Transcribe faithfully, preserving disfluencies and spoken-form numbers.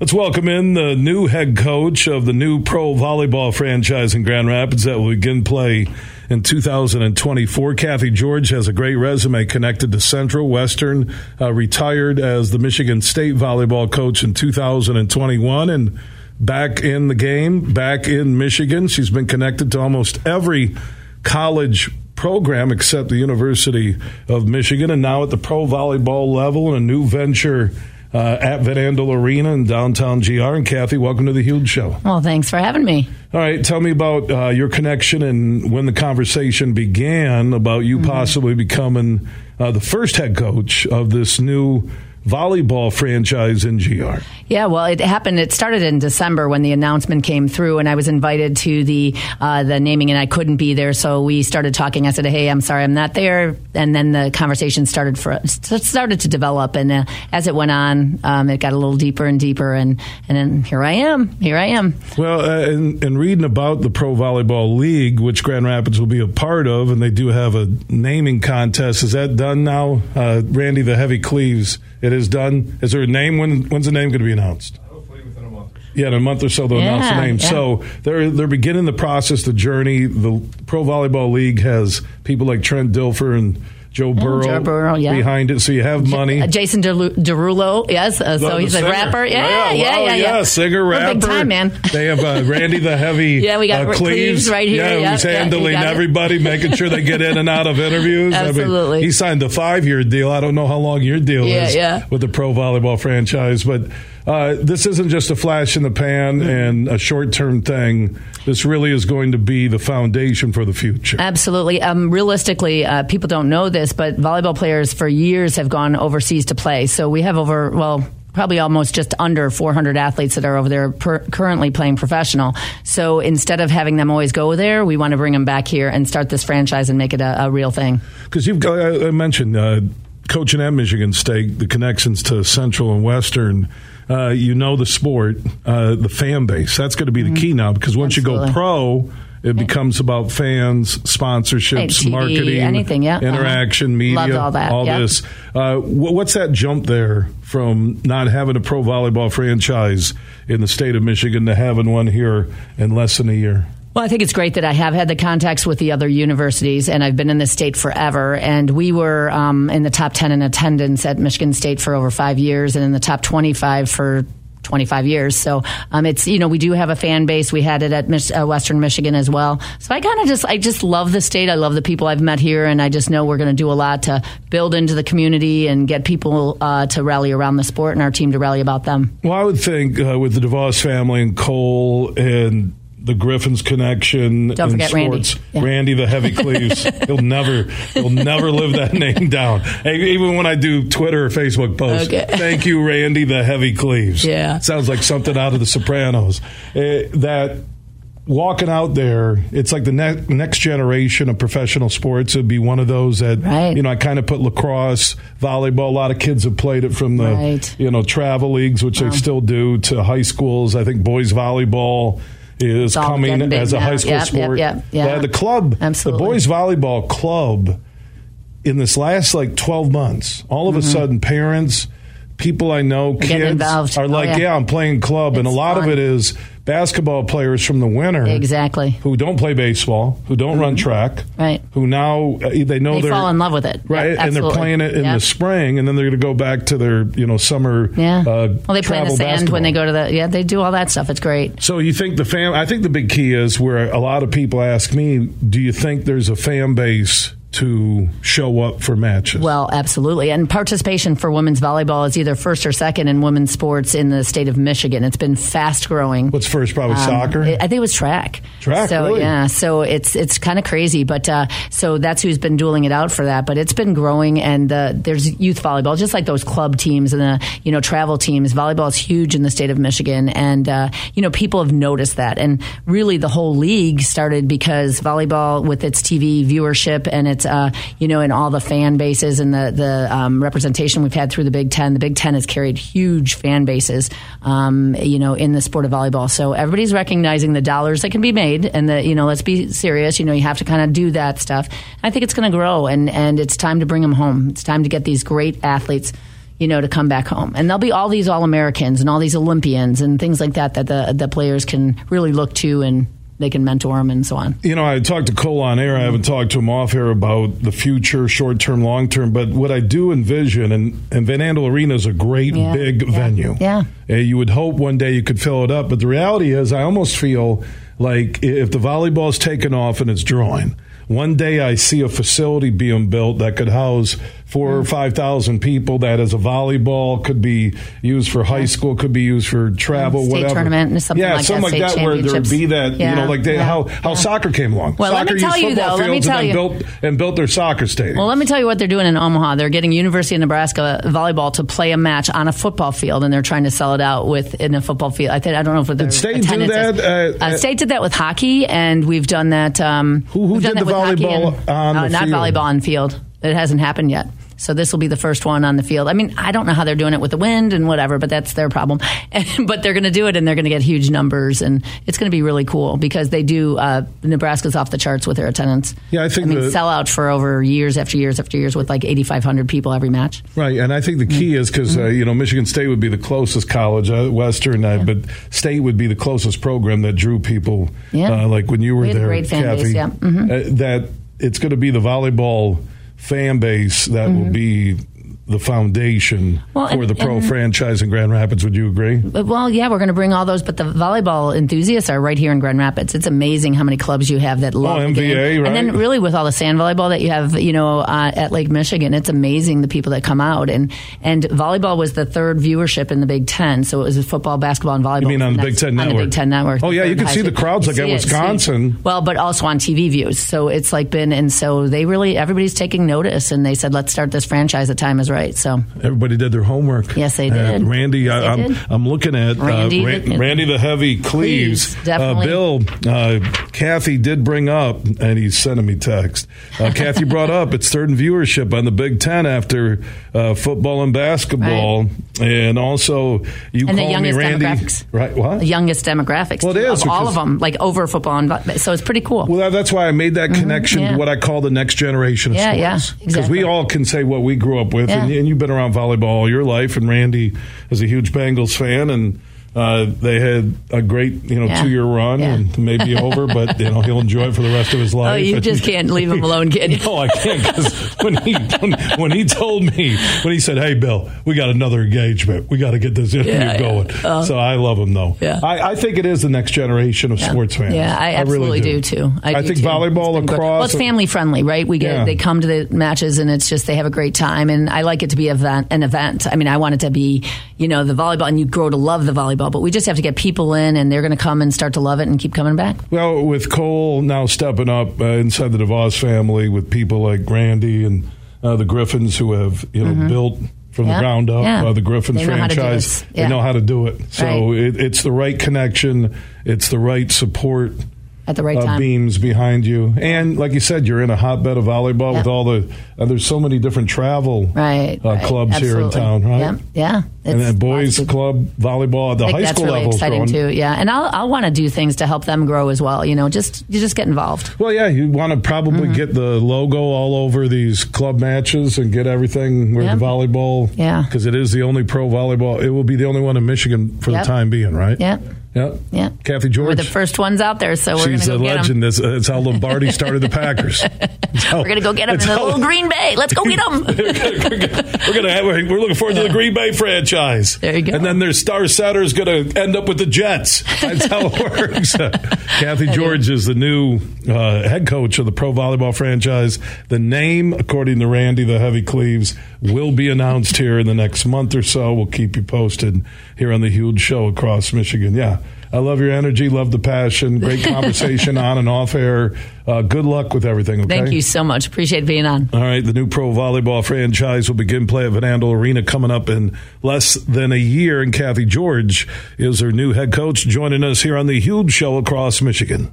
Let's welcome in the new head coach of the new pro volleyball franchise in Grand Rapids that will begin play in two thousand twenty-four. Cathy George has a great resume connected to Central Western, uh, retired as the Michigan State volleyball coach in two thousand twenty-one, and back in the game, back in Michigan. She's been connected to almost every college program except the University of Michigan, and now at the pro volleyball level in a new venture Uh, at Van Andel Arena in downtown G R. And Cathy, welcome to The Huge Show. Well, thanks for having me. All right, tell me about uh, your connection and when the conversation began about you mm-hmm. possibly becoming uh, the first head coach of this new volleyball franchise in G R. Yeah, well, it happened. It started in December when the announcement came through, and I was invited to the uh, the naming, and I couldn't be there. So we started talking. I said, "Hey, I'm sorry, I'm not there." And then the conversation started for started to develop, and uh, as it went on, um, it got a little deeper and deeper, and and then here I am, here I am. Well, uh, and, and reading about the Pro Volleyball League, which Grand Rapids will be a part of, and they do have a naming contest. Is that done now, uh, Randy? The Heavy Cleaves. It is done. Is there a name? When, when's the name going to be announced? Hopefully within a month. Yeah, in a month or so they'll yeah, announce the name. Yeah. So they're they're beginning the process, the journey. The Pro Volleyball League has people like Trent Dilfer and Joe Burrow, Joe Burrow yeah. behind it. So you have money. Uh, Jason Derulo, yes. Uh, so he's singer. a rapper. Yeah, yeah, yeah. Wow, yeah, yeah. yeah. Singer, We're rapper. Big time, man. They have uh, Randy the Heavy yeah, we got uh, Cleaves right here. Yeah, yep, he's handling yeah, everybody, making sure they get in and out of interviews. Absolutely. I mean, he signed a five-year deal. I don't know how long your deal yeah, is yeah. with the pro volleyball franchise, but uh, this isn't just a flash in the pan mm-hmm. and a short-term thing. This really is going to be the foundation for the future. Absolutely. Um, realistically, uh, people don't know this. This, but volleyball players for years have gone overseas to play. So we have over, well, probably almost just under four hundred athletes that are over there per, currently playing professional. So instead of having them always go there, we want to bring them back here and start this franchise and make it a, a real thing. Because you've got, I, I mentioned uh, coaching at Michigan State, the connections to Central and Western. Uh, you know the sport, uh, the fan base. That's going to be mm-hmm. the key now, because once Absolutely. you go pro, it becomes about fans, sponsorships, T V, marketing, anything, yeah. interaction, uh-huh. media, Loved all, that. all yep. this. Uh, what's that jump there from not having a pro volleyball franchise in the state of Michigan to having one here in less than a year? Well, I think it's great that I have had the contacts with the other universities, and I've been in the state forever. And we were um, in the top ten in attendance at Michigan State for over five years and in the top twenty-five for twenty-five years. So um, it's, you know, we do have a fan base. We had it at Mich- uh, Western Michigan as well. So I kind of just, I just love the state. I love the people I've met here, and I just know we're going to do a lot to build into the community and get people uh, to rally around the sport and our team to rally about them. Well, I would think uh, with the DeVos family and Cole and the Griffins connection, don't in forget sports. Randy. Yeah. Randy the Heavy Cleaves. he'll never, he'll never live that name down. Hey, even when I do Twitter or Facebook posts, okay. Thank you, Randy the Heavy Cleaves. Yeah, sounds like something out of The Sopranos. It, that walking out there, it's like the ne- next generation of professional sports would be one of those that right. you know. I kind of put lacrosse, volleyball. A lot of kids have played it from the right. you know travel leagues, which wow. they still do, to high schools. I think boys volleyball is coming as a now. high school yep, sport. Yep, yep, yep. Yeah, the club, Absolutely. the boys volleyball club, in this last like twelve months, all of mm-hmm. a sudden, parents, people I know, They're kids are oh, like, yeah. yeah, I'm playing club. It's and a lot fun. of it is basketball players from the winter. Exactly. Who don't play baseball, who don't mm-hmm. run track. Right. Who now, uh, they know they they're... They fall in love with it. Right. Yep, and they're playing it in yep. the spring, and then they're going to go back to their, you know, summer yeah. uh, well, they play in the sand basketball. When they go to the... Yeah, they do all that stuff. It's great. So you think the fan... I think the big key is where a lot of people ask me, do you think there's a fan base to show up for matches? Well, absolutely. And participation for women's volleyball is either first or second in women's sports in the state of Michigan. It's been fast growing. What's first? Probably um, soccer? I think it was track. Track, so, really? Yeah, so it's it's kind of crazy. But uh, so that's who's been dueling it out for that. But it's been growing, and uh, there's youth volleyball, just like those club teams and the you know travel teams. Volleyball is huge in the state of Michigan, and uh, you know people have noticed that. And really the whole league started because volleyball, with its T V viewership and its Uh, you know, in all the fan bases and the, the um, representation we've had through the Big Ten. The Big Ten has carried huge fan bases, um, you know, in the sport of volleyball. So everybody's recognizing the dollars that can be made and the, you know, let's be serious. You know, you have to kind of do that stuff. And I think it's going to grow, and, and it's time to bring them home. It's time to get these great athletes, you know, to come back home. And there'll be all these All-Americans and all these Olympians and things like that that the, the players can really look to, and they can mentor them and so on. You know, I talked to Cole on air. I haven't talked to him off air about the future, short-term, long-term. But what I do envision, and, and Van Andel Arena is a great yeah, big yeah, venue. Yeah. Uh, you would hope one day you could fill it up. But the reality is, I almost feel like if the volleyball's taken off and it's drawing, one day I see a facility being built that could house four or five thousand people. That as a volleyball could be used for high school, could be used for travel, state whatever tournament, something yeah, like something that, like that, where there'd be that yeah. you know, like they, yeah. how how yeah. soccer came along. Well, soccer let me tell used you though, let me tell you, built, and built their soccer stadium. Well, let me tell you what they're doing in Omaha. They're getting University of Nebraska volleyball to play a match on a football field, and they're trying to sell it out with in a football field. I think I don't know if the state did that. Uh, uh, state did that with hockey, and we've done that. Um, who who did that the volleyball and, on uh, the not field? Not volleyball on field. It hasn't happened yet. So this will be the first one on the field. I mean, I don't know how they're doing it with the wind and whatever, but that's their problem. And, but they're going to do it, and they're going to get huge numbers, and it's going to be really cool because they do. Uh, Nebraska's off the charts with their attendance. Yeah, I think I mean, the, sell out for over years after years after years with like eighty-five hundred people every match. Right, and I think the key mm-hmm. is because mm-hmm. uh, you know, Michigan State would be the closest college, uh, Western, uh, yeah. but State would be the closest program that drew people. Yeah. Uh, like when you were we had there, a great fan Cathy, base, yeah. mm-hmm. uh, that it's going to be the volleyball fan base that mm-hmm. will be the foundation well, for and, the pro and, franchise in Grand Rapids. Would you agree? Well, yeah, we're going to bring all those, but the volleyball enthusiasts are right here in Grand Rapids. It's amazing how many clubs you have that love oh, M V A, the game. Right? And then really with all the sand volleyball that you have, you know, uh, at Lake Michigan, it's amazing the people that come out. And, and volleyball was the third viewership in the Big Ten, so it was football, basketball, and volleyball. You mean on the Big Ten Network? On the Big Ten Network. Oh, yeah, you can see the crowds like at Wisconsin. Well, but also on T V views. So it's like been, and so they really, everybody's taking notice, and they said, let's start this franchise. The time is right. Right, so everybody did their homework. Yes, they did. Uh, Randy, yes, they I, I'm, did. I'm looking at Randy, uh, Ra- Randy the Heavy Cleaves. Cleaves uh, Bill, uh, Cathy did bring up, and he's sending me text. Uh, Cathy brought up its third in viewership on the Big Ten after uh, football and basketball, right. and also you and call me Randy. Demographics. Right? What? The youngest demographics. Well, it is of all of them, like over football, and so it's pretty cool. Well, that's why I made that mm-hmm, connection yeah. to what I call the next generation of yeah, sports. Yeah, because exactly. we all can say what we grew up with. Yeah. And And you've been around volleyball all your life, and Randy is a huge Bengals fan, and uh, they had a great, you know, yeah. two-year run, yeah. and maybe over, but you know, he'll enjoy it for the rest of his life. Oh, you and just can't leave him alone, kid. No, I can't, because when he when, when he told me, when he said, "Hey, Bill, we got another engagement, we got to get this interview yeah, going," yeah. Uh, so I love him though. Yeah. I, I think it is the next generation of yeah. sports fans. Yeah, I absolutely I really do. do too. I, I do think too. volleyball across, well, it's family friendly, right? We get yeah. they come to the matches, and it's just they have a great time, and I like it to be event, an event. I mean, I want it to be, you know, the volleyball, and you grow to love the volleyball. But we just have to get people in, and they're going to come and start to love it and keep coming back. Well, with Cole now stepping up uh, inside the DeVos family with people like Randy and uh, the Griffins who have you know mm-hmm. built from yeah. the ground up, yeah. uh, the Griffins franchise, yeah. they know how to do it. So right. it, it's the right connection. It's the right support. At the right uh, time. Beams behind you. And like you said, you're in a hotbed of volleyball yep. with all the, uh, there's so many different travel right, uh, right. clubs Absolutely. here in town, right? Yep. Yeah. And then boys awesome. club volleyball at the high school level. That's really exciting growing. too, yeah. And I'll, I'll want to do things to help them grow as well. You know, just you just get involved. Well, yeah, you want to probably mm-hmm. get the logo all over these club matches and get everything where yep. the volleyball, yeah, because it is the only pro volleyball. It will be the only one in Michigan for yep. the time being, right? Yeah. Yeah, yeah. Cathy George. We're the first ones out there, so we're going to go get them. She's a legend. That's how Lombardi started the Packers. So, we're going to go get them in the little l- Green Bay. Let's go get them. we're going to. We're, we're looking forward yeah. to the Green Bay franchise. There you go. And then their star setter is going to end up with the Jets. That's how it works. Cathy George is the new uh, head coach of the pro volleyball franchise. The name, according to Randy the Heavy Cleaves, will be announced here in the next month or so. We'll keep you posted here on The Huge Show across Michigan. Yeah. I love your energy, love the passion, great conversation on and off air. Uh, good luck with everything, okay? Thank you so much. Appreciate being on. All right, the new pro volleyball franchise will begin play at Van Andel Arena coming up in less than a year, and Cathy George is their new head coach joining us here on The Huge Show across Michigan.